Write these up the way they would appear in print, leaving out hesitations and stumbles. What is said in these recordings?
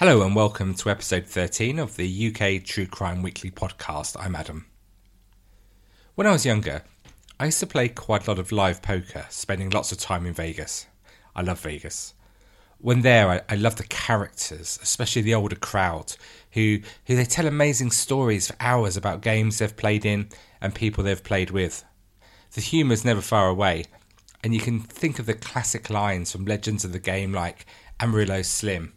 Hello and welcome to episode 13 of the UK True Crime Weekly podcast. I'm Adam. When I was younger, I used to play quite a lot of live poker, spending lots of time in Vegas. I love Vegas. When there, I love the characters, especially the older crowd, who they tell amazing stories for hours about games they've played in and people they've played with. The humour's never far away, and you can think of the classic lines from legends of the game like Amarillo Slim.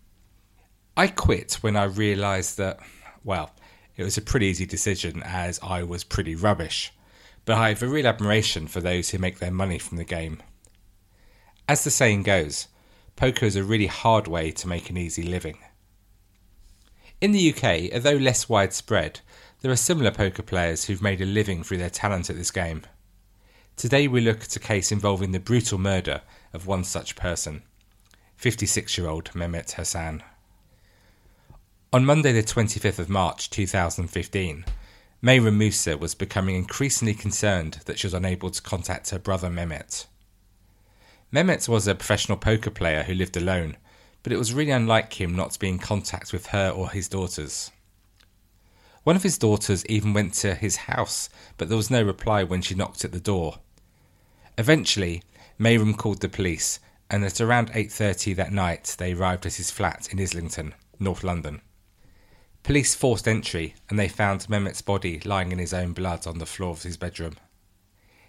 I quit when I realised that, well, it was a pretty easy decision as I was pretty rubbish, but I have a real admiration for those who make their money from the game. As the saying goes, poker is a really hard way to make an easy living. In the UK, although less widespread, there are similar poker players who've made a living through their talent at this game. Today we look at a case involving the brutal murder of one such person, 56-year-old Mehmet Hassan. On Monday the 25th of March 2015, Mayram Musa was becoming increasingly concerned that she was unable to contact her brother Mehmet. Mehmet was a professional poker player who lived alone, but it was really unlike him not to be in contact with her or his daughters. One of his daughters even went to his house, but there was no reply when she knocked at the door. Eventually, Mayram called the police, and at around 8:30 that night they arrived at his flat in Islington, North London. Police forced entry and they found Mehmet's body lying in his own blood on the floor of his bedroom.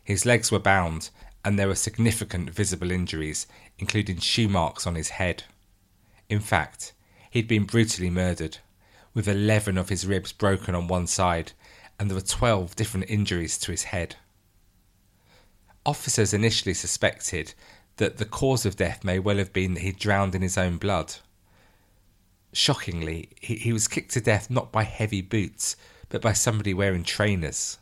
His legs were bound and there were significant visible injuries, including shoe marks on his head. In fact, he'd been brutally murdered, with 11 of his ribs broken on one side and there were 12 different injuries to his head. Officers initially suspected that the cause of death may well have been that he drowned in his own blood. Shockingly, he was kicked to death not by heavy boots, but by somebody wearing trainers.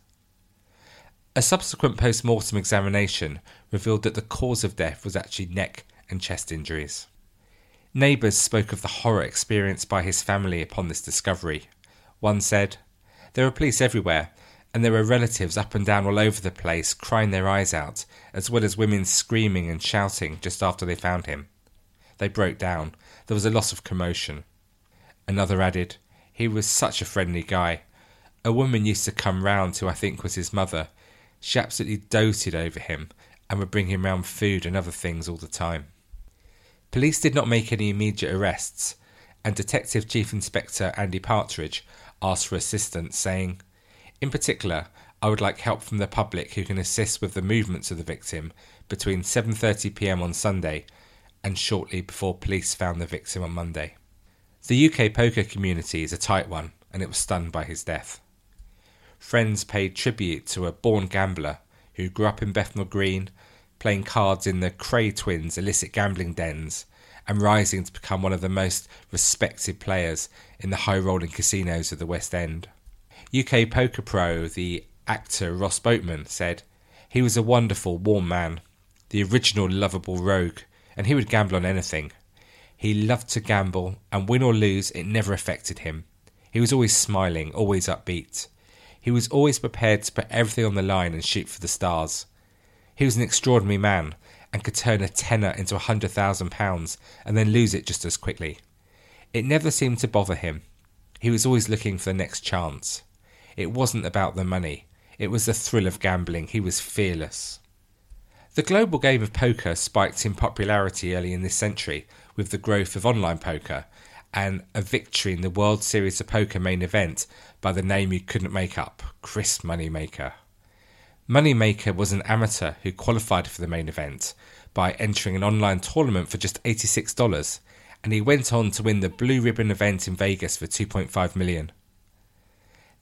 A subsequent post-mortem examination revealed that the cause of death was actually neck and chest injuries. Neighbours spoke of the horror experienced by his family upon this discovery. One said, "There are police everywhere, and there are relatives up and down all over the place crying their eyes out, as well as women screaming and shouting just after they found him. They broke down. There was a lot of commotion." Another added, "He was such a friendly guy. A woman used to come round who I think was his mother. She absolutely doted over him and would bring him round food and other things all the time." Police did not make any immediate arrests, and Detective Chief Inspector Andy Partridge asked for assistance, saying, "In particular, I would like help from the public who can assist with the movements of the victim between 7:30pm on Sunday and shortly before police found the victim on Monday." The UK poker community is a tight one, and it was stunned by his death. Friends paid tribute to a born gambler who grew up in Bethnal Green, playing cards in the Cray twins' illicit gambling dens, and rising to become one of the most respected players in the high-rolling casinos of the West End. UK poker pro, the actor Ross Boatman, said, "He was a wonderful, warm man, the original lovable rogue, and he would gamble on anything. He loved to gamble, and win or lose, it never affected him. He was always smiling, always upbeat. He was always prepared to put everything on the line and shoot for the stars. He was an extraordinary man, and could turn a tenner into £100,000 and then lose it just as quickly. It never seemed to bother him. He was always looking for the next chance. It wasn't about the money. It was the thrill of gambling. He was fearless." The global game of poker spiked in popularity early in this century with the growth of online poker and a victory in the World Series of Poker main event by the name you couldn't make up, Chris Moneymaker. Moneymaker was an amateur who qualified for the main event by entering an online tournament for just $86, and he went on to win the Blue Ribbon event in Vegas for $2.5 million.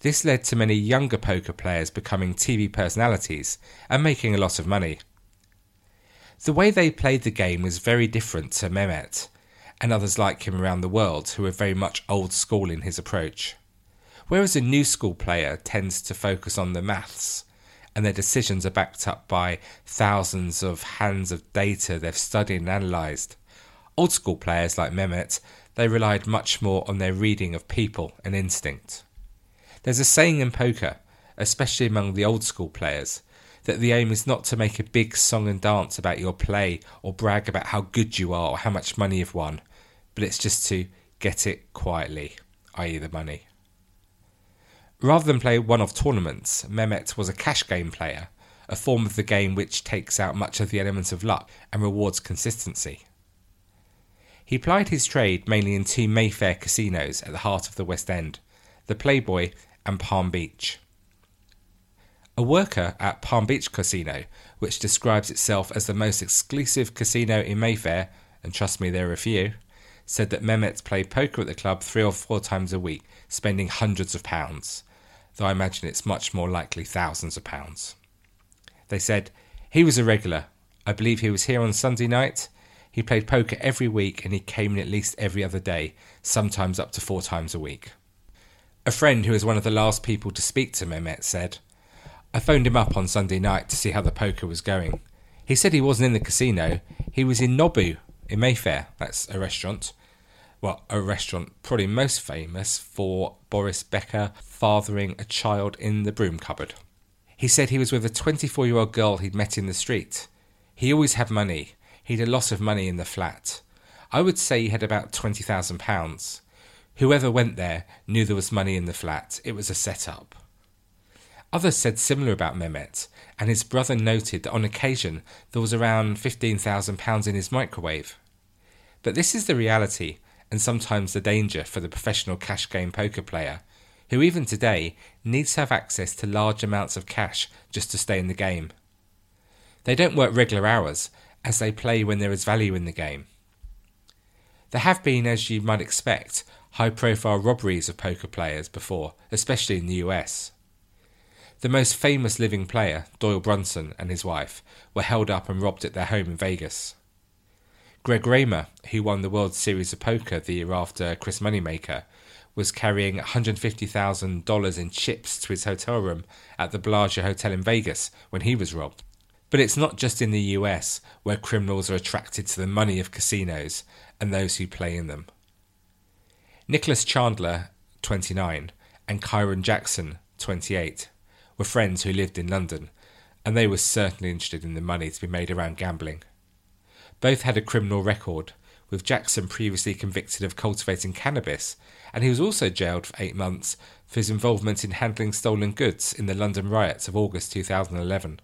This led to many younger poker players becoming TV personalities and making a lot of money. The way they played the game was very different to Mehmet and others like him around the world who were very much old school in his approach. Whereas a new school player tends to focus on the maths and their decisions are backed up by thousands of hands of data they've studied and analysed, old school players like Mehmet, they relied much more on their reading of people and instinct. There's a saying in poker, especially among the old school players, that the aim is not to make a big song and dance about your play or brag about how good you are or how much money you've won, but it's just to Get it quietly, i.e. the money. Rather than play one-off tournaments, Mehmet was a cash game player, a form of the game which takes out much of the element of luck and rewards consistency. He plied his trade mainly in two Mayfair casinos at the heart of the West End, the Playboy and Palm Beach. A worker at Palm Beach Casino, which describes itself as the most exclusive casino in Mayfair, and trust me there are a few, said that Mehmet played poker at the club 3 or 4 times a week, spending hundreds of pounds, though I imagine it's much more likely thousands of pounds. They said, he was a regular. I believe he was here on Sunday night. He played poker every week and he came in at least every other day, sometimes up to 4 times a week. A friend who was one of the last people to speak to Mehmet said, I phoned him up on Sunday night to see how the poker was going. He said he wasn't in the casino. He was in Nobu in Mayfair. That's a restaurant. Well, a restaurant probably most famous for Boris Becker fathering a child in the broom cupboard. He said he was with a 24-year-old girl he'd met in the street. He always had money. He'd a lot of money in the flat. I would say he had about £20,000. Whoever went there knew there was money in the flat. It was a set-up. Others said similar about Mehmet, and his brother noted that on occasion there was around £15,000 in his microwave. But this is the reality, and sometimes the danger for the professional cash game poker player, who even today needs to have access to large amounts of cash just to stay in the game. They don't work regular hours, as they play when there is value in the game. There have been, as you might expect, high-profile robberies of poker players before, especially in the US. The most famous living player, Doyle Brunson, and his wife were held up and robbed at their home in Vegas. Greg Raymer, who won the World Series of Poker the year after Chris Moneymaker, was carrying $150,000 in chips to his hotel room at the Bellagio Hotel in Vegas when he was robbed. But it's not just in the US where criminals are attracted to the money of casinos and those who play in them. Nicholas Chandler, 29, and Kyron Jackson, 28, were friends who lived in London, and they were certainly interested in the money to be made around gambling. Both had a criminal record, with Jackson previously convicted of cultivating cannabis, and he was also jailed for 8 months for his involvement in handling stolen goods in the London riots of August 2011.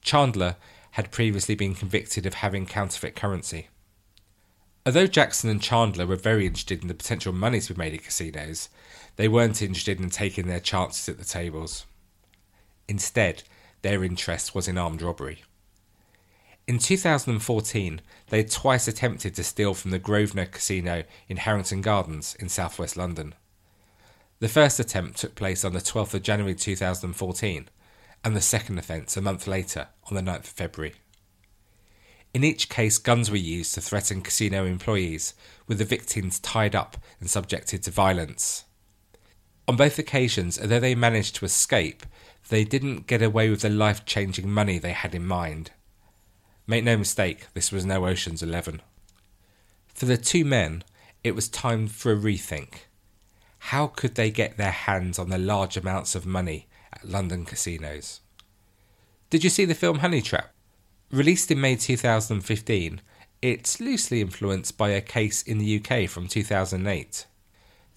Chandler had previously been convicted of having counterfeit currency. Although Jackson and Chandler were very interested in the potential money to be made at casinos, they weren't interested in taking their chances at the tables. Instead, their interest was in armed robbery. In 2014, they had twice attempted to steal from the Grosvenor Casino in Harrington Gardens in southwest London. The first attempt took place on the 12th of January 2014, and the second offence a month later on the 9th of February. In each case, guns were used to threaten casino employees, with the victims tied up and subjected to violence. On both occasions, although they managed to escape, they didn't get away with the life-changing money they had in mind. Make no mistake, this was no Ocean's 11. For the two men, it was time for a rethink. How could they get their hands on the large amounts of money at London casinos? Did you see the film Honey Trap? Released in May 2015, it's loosely influenced by a case in the UK from 2008.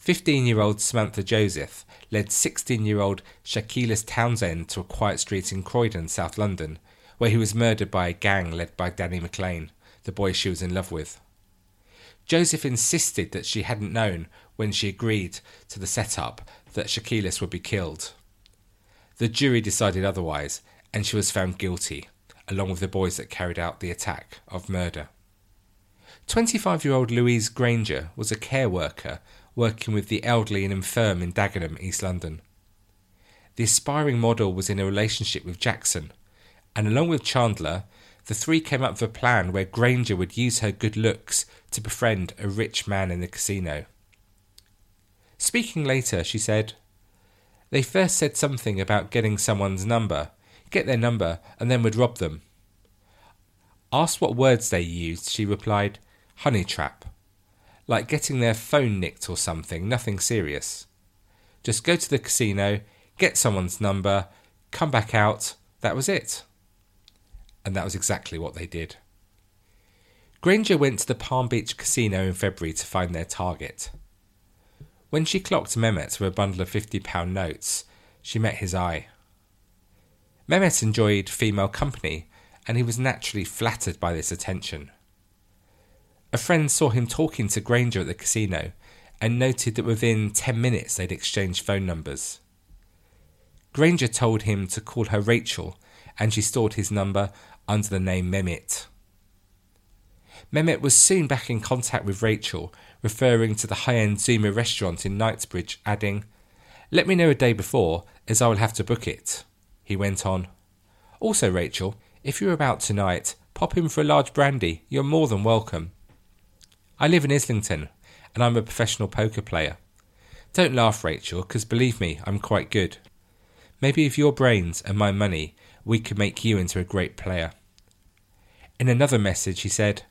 15-year-old Samantha Joseph led 16-year-old Shaquillis Townsend to a quiet street in Croydon, South London, where he was murdered by a gang led by Danny McLean, the boy she was in love with. Joseph insisted that she hadn't known when she agreed to the setup that Shaquillis would be killed. The jury decided otherwise, and she was found guilty, along with the boys that carried out the attack, of murder. 25-year-old Louise Granger was a care worker working with the elderly and infirm in Dagenham, East London. The aspiring model was in a relationship with Jackson, and along with Chandler, the three came up with a plan where Granger would use her good looks to befriend a rich man in the casino. Speaking later, she said, "They first said something about getting someone's number, get their number, and then would rob them." Asked what words they used, she replied, "Honey trap. Like getting their phone nicked or something, nothing serious. Just go to the casino, get someone's number, come back out, that was it." And that was exactly what they did. Granger went to the Palm Beach Casino in February to find their target. When she clocked Mehmet with a bundle of £50 notes, she met his eye. Mehmet enjoyed female company, and he was naturally flattered by this attention. A friend saw him talking to Granger at the casino and noted that within 10 minutes they'd exchanged phone numbers. Granger told him to call her Rachel, and she stored his number under the name Mehmet. Mehmet was soon back in contact with Rachel, referring to the high-end Zuma restaurant in Knightsbridge, adding, "Let me know a day before, as I will have to book it." He went on, "Also, Rachel, if you're about tonight, pop in for a large brandy. You're more than welcome. I live in Islington, and I'm a professional poker player. Don't laugh, Rachel, because believe me, I'm quite good. Maybe with your brains and my money, we could make you into a great player." In another message, he said,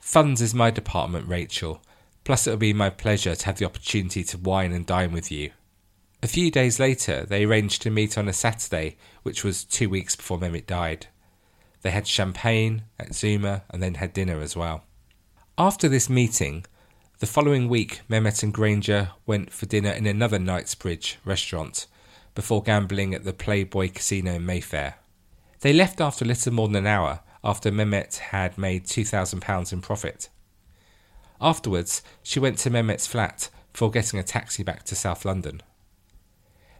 "Funds is my department, Rachel. Plus, it'll be my pleasure to have the opportunity to wine and dine with you." A few days later, they arranged to meet on a Saturday, which was 2 weeks before Mehmet died. They had champagne at Zuma and then had dinner as well. After this meeting, the following week, Mehmet and Granger went for dinner in another Knightsbridge restaurant, before gambling at the Playboy Casino in Mayfair. They left after little more than an hour, after Mehmet had made £2,000 in profit. Afterwards, she went to Mehmet's flat before getting a taxi back to South London.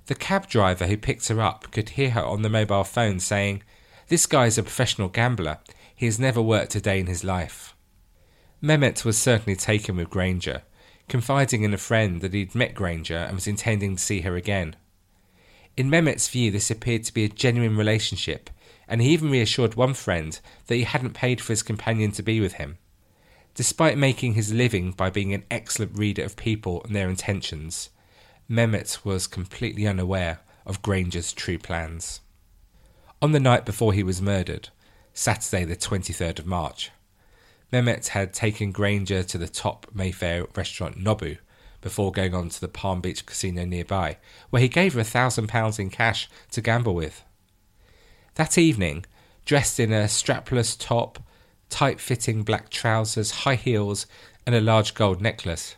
The cab driver who picked her up could hear her on the mobile phone saying, "This guy's a professional gambler. He has never worked a day in his life." Mehmet was certainly taken with Granger, confiding in a friend that he'd met Granger and was intending to see her again. In Mehmet's view, this appeared to be a genuine relationship, and he even reassured one friend that he hadn't paid for his companion to be with him. Despite making his living by being an excellent reader of people and their intentions, Mehmet was completely unaware of Granger's true plans. On the night before he was murdered, Saturday the 23rd of March, Mehmet had taken Granger to the top Mayfair restaurant Nobu, before going on to the Palm Beach Casino nearby, where he gave her £1,000 in cash to gamble with. That evening, dressed in a strapless top, tight-fitting black trousers, high heels and a large gold necklace,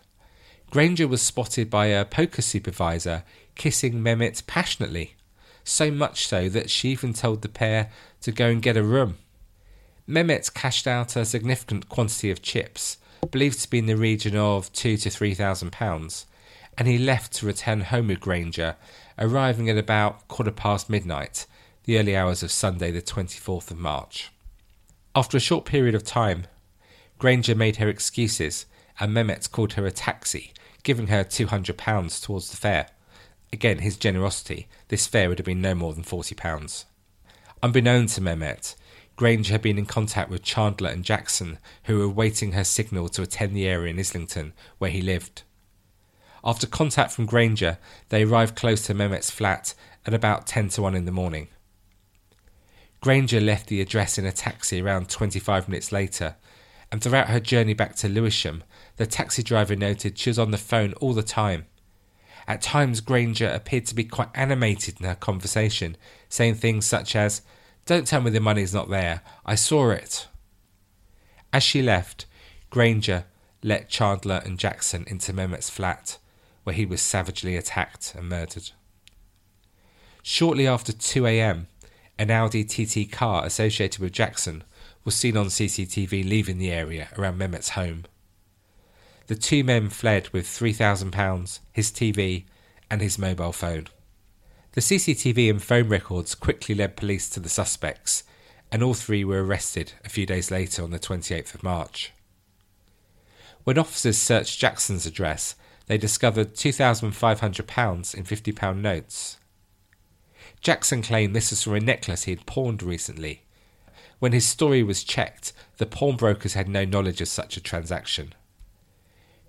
Granger was spotted by a poker supervisor kissing Mehmet passionately, so much so that she even told the pair to go and get a room. Mehmet cashed out a significant quantity of chips, believed to be in the region of £2,000 to £3,000, and he left to return home with Granger, arriving at about midnight, the early hours of Sunday the 24th of March. After a short period of time, Granger made her excuses and Mehmet called her a taxi, giving her £200 towards the fare. Again, his generosity, this fare would have been no more than £40. Unbeknown to Mehmet, Granger had been in contact with Chandler and Jackson, who were awaiting her signal to attend the area in Islington, where he lived. After contact from Granger, they arrived close to Mehmet's flat at about 10 to 1 in the morning. Granger left the address in a taxi around 25 minutes later, and throughout her journey back to Lewisham, the taxi driver noted she was on the phone all the time. At times, Granger appeared to be quite animated in her conversation, saying things such as, "Don't tell me the money's not there. I saw it." As she left, Granger let Chandler and Jackson into Mehmet's flat, where he was savagely attacked and murdered. Shortly after 2 a.m, an Audi TT car associated with Jackson was seen on CCTV leaving the area around Mehmet's home. The two men fled with £3,000, his TV and his mobile phone. The CCTV and phone records quickly led police to the suspects, and all three were arrested a few days later on the 28th of March. When officers searched Jackson's address, they discovered £2,500 in £50 notes. Jackson claimed this was from a necklace he had pawned recently. When his story was checked, the pawnbrokers had no knowledge of such a transaction.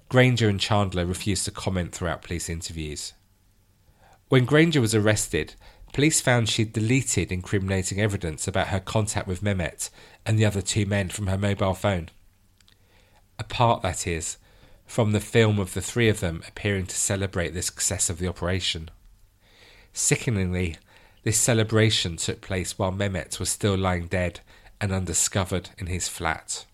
Granger and Chandler refused to comment throughout police interviews. When Granger was arrested, police found she'd deleted incriminating evidence about her contact with Mehmet and the other two men from her mobile phone. Apart, that is, from the film of the three of them appearing to celebrate the success of the operation. Sickeningly, this celebration took place while Mehmet was still lying dead and undiscovered in his flat.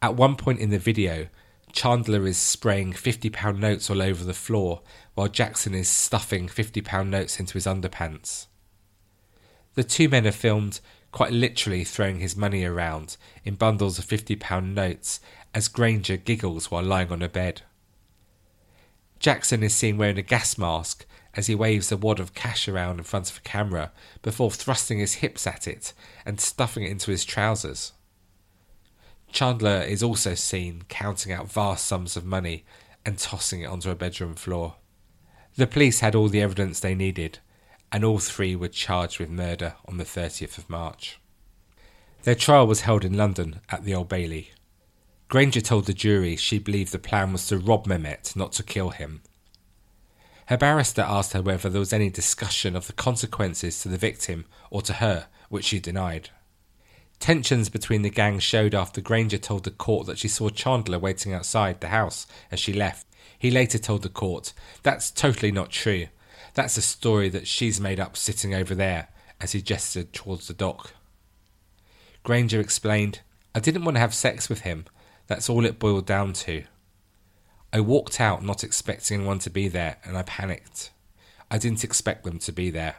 At one point in the video, Chandler is spraying £50 notes all over the floor while Jackson is stuffing £50 notes into his underpants. The two men are filmed quite literally throwing his money around in bundles of £50 notes as Granger giggles while lying on a bed. Jackson is seen wearing a gas mask as he waves a wad of cash around in front of a camera before thrusting his hips at it and stuffing it into his trousers. Chandler is also seen counting out vast sums of money and tossing it onto a bedroom floor. The police had all the evidence they needed, and all three were charged with murder on the 30th of March. Their trial was held in London at the Old Bailey. Granger told the jury she believed the plan was to rob Mehmet, not to kill him. Her barrister asked her whether there was any discussion of the consequences to the victim or to her, which she denied. Tensions between the gang showed after Granger told the court that she saw Chandler waiting outside the house as she left. He later told the court, "That's totally not true. That's a story that she's made up sitting over there," as he gestured towards the dock. Granger explained, "I didn't want to have sex with him. That's all it boiled down to. I walked out not expecting anyone to be there, and I panicked. I didn't expect them to be there."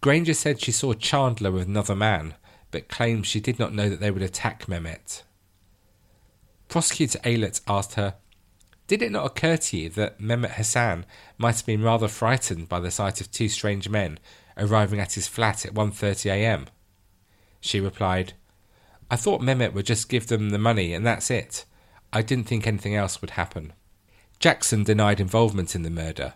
Granger said she saw Chandler with another man, but claimed she did not know that they would attack Mehmet. Prosecutor Aylett asked her, "Did it not occur to you that Mehmet Hassan might have been rather frightened by the sight of two strange men arriving at his flat at 1:30 a.m. She replied, "I thought Mehmet would just give them the money and that's it. I didn't think anything else would happen." Jackson denied involvement in the murder,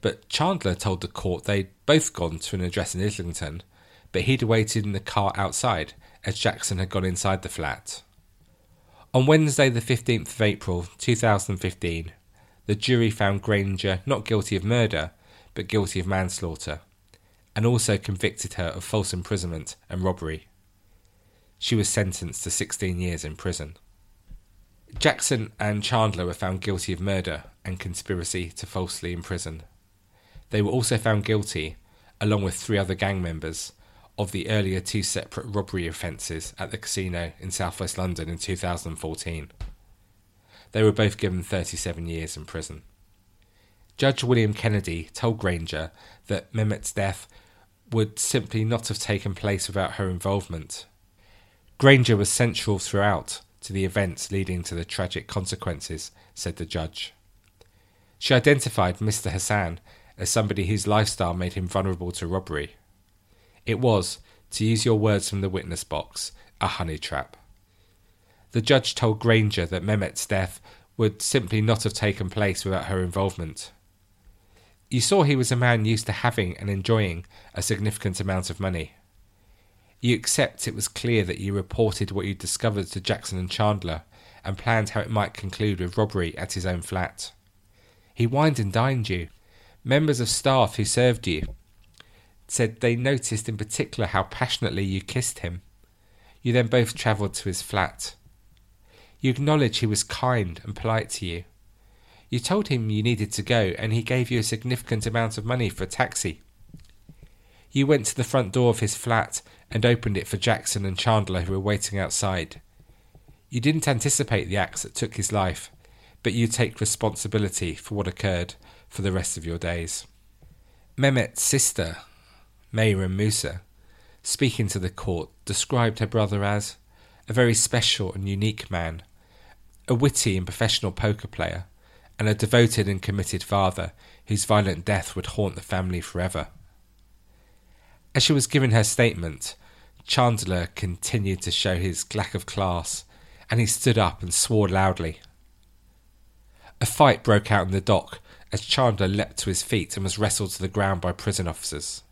but Chandler told the court they'd both gone to an address in Islington, but he'd waited in the car outside as Jackson had gone inside the flat. On Wednesday the 15th of April 2015, the jury found Granger not guilty of murder, but guilty of manslaughter, and also convicted her of false imprisonment and robbery. She was sentenced to 16 years in prison. Jackson and Chandler were found guilty of murder and conspiracy to falsely imprison. They were also found guilty, along with three other gang members, of the earlier two separate robbery offences at the casino in southwest London in 2014. They were both given 37 years in prison. Judge William Kennedy told Granger that Mehmet's death would simply not have taken place without her involvement. Granger was central throughout to the events leading to the tragic consequences, said the judge. She identified Mr. Hassan as somebody whose lifestyle made him vulnerable to robbery. It was, to use your words from the witness box, a honey trap. The judge told Granger that Mehmet's death would simply not have taken place without her involvement. "You saw he was a man used to having and enjoying a significant amount of money. You accept it was clear that you reported what you discovered to Jackson and Chandler and planned how it might conclude with robbery at his own flat. He wined and dined you. Members of staff who served you said they noticed in particular how passionately you kissed him. You then both travelled to his flat. You acknowledged he was kind and polite to you. You told him you needed to go and he gave you a significant amount of money for a taxi. You went to the front door of his flat and opened it for Jackson and Chandler, who were waiting outside. You didn't anticipate the acts that took his life, but you take responsibility for what occurred for the rest of your days." Mehmet's sister, Mayram Musa, speaking to the court, described her brother as a very special and unique man, a witty and professional poker player, and a devoted and committed father whose violent death would haunt the family forever. As she was giving her statement, Chandler continued to show his lack of class, and he stood up and swore loudly. A fight broke out in the dock as Chandler leapt to his feet and was wrestled to the ground by prison officers.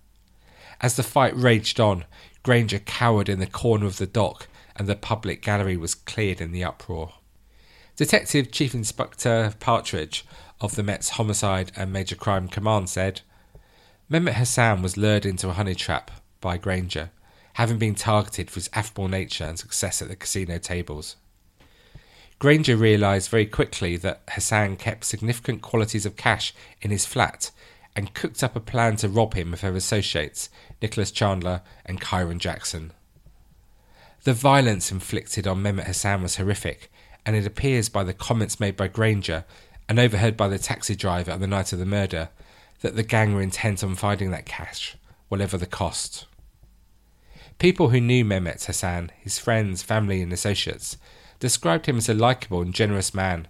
As the fight raged on, Granger cowered in the corner of the dock and the public gallery was cleared in the uproar. Detective Chief Inspector Partridge of the Met's Homicide and Major Crime Command said, "Mehmet Hassan was lured into a honey trap by Granger, having been targeted for his affable nature and success at the casino tables. Granger realised very quickly that Hassan kept significant quantities of cash in his flat and cooked up a plan to rob him with her associates, Nicholas Chandler and Kyron Jackson. The violence inflicted on Mehmet Hassan was horrific and it appears by the comments made by Granger and overheard by the taxi driver on the night of the murder that the gang were intent on finding that cash, whatever the cost. People who knew Mehmet Hassan, his friends, family and associates, described him as a likeable and generous man.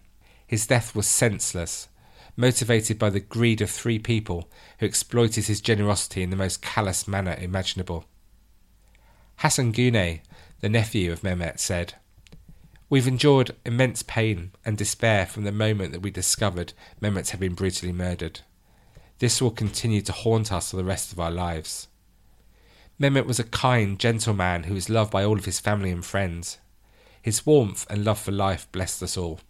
His death was senseless, motivated by the greed of three people who exploited his generosity in the most callous manner imaginable. Hassan Gune, the nephew of Mehmet, said, "We've endured immense pain and despair from the moment that we discovered Mehmet had been brutally murdered. This will continue to haunt us for the rest of our lives. Mehmet was a kind, gentle man who was loved by all of his family and friends. His warmth and love for life blessed us all.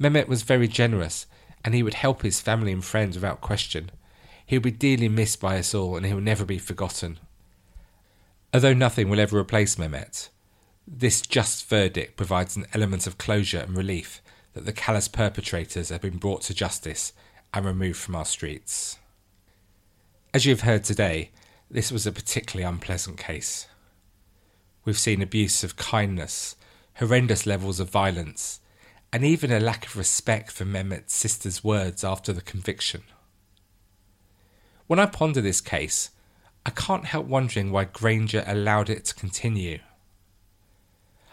Mehmet was very generous, and he would help his family and friends without question. He will be dearly missed by us all, and he will never be forgotten." Although nothing will ever replace Mehmet, this just verdict provides an element of closure and relief that the callous perpetrators have been brought to justice and removed from our streets. As you have heard today, this was a particularly unpleasant case. We've seen abuse of kindness, horrendous levels of violence, and even a lack of respect for Mehmet's sister's words after the conviction. When I ponder this case, I can't help wondering why Granger allowed it to continue.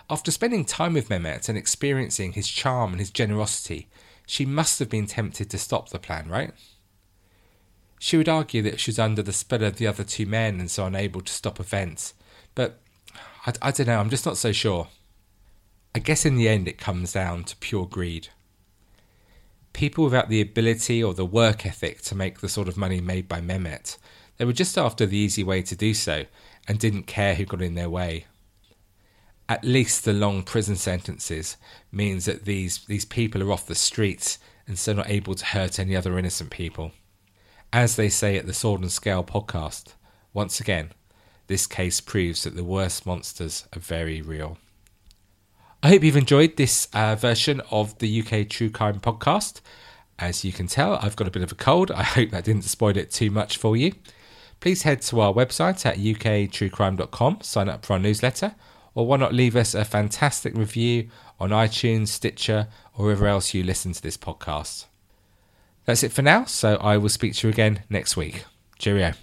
After spending time with Mehmet and experiencing his charm and his generosity, she must have been tempted to stop the plan, right? She would argue that she was under the spell of the other two men and so unable to stop events. But I don't know, I'm just not so sure. I guess in the end it comes down to pure greed. People without the ability or the work ethic to make the sort of money made by Mehmet, they were just after the easy way to do so and didn't care who got in their way. At least the long prison sentences means that these people are off the streets and so not able to hurt any other innocent people. As they say at the Sword and Scale podcast, once again, this case proves that the worst monsters are very real. I hope you've enjoyed this version of the UK True Crime podcast. As you can tell, I've got a bit of a cold. I hope that didn't spoil it too much for you. Please head to our website at uktruecrime.com, sign up for our newsletter, or why not leave us a fantastic review on iTunes, Stitcher, or wherever else you listen to this podcast. That's it for now, so I will speak to you again next week. Cheerio.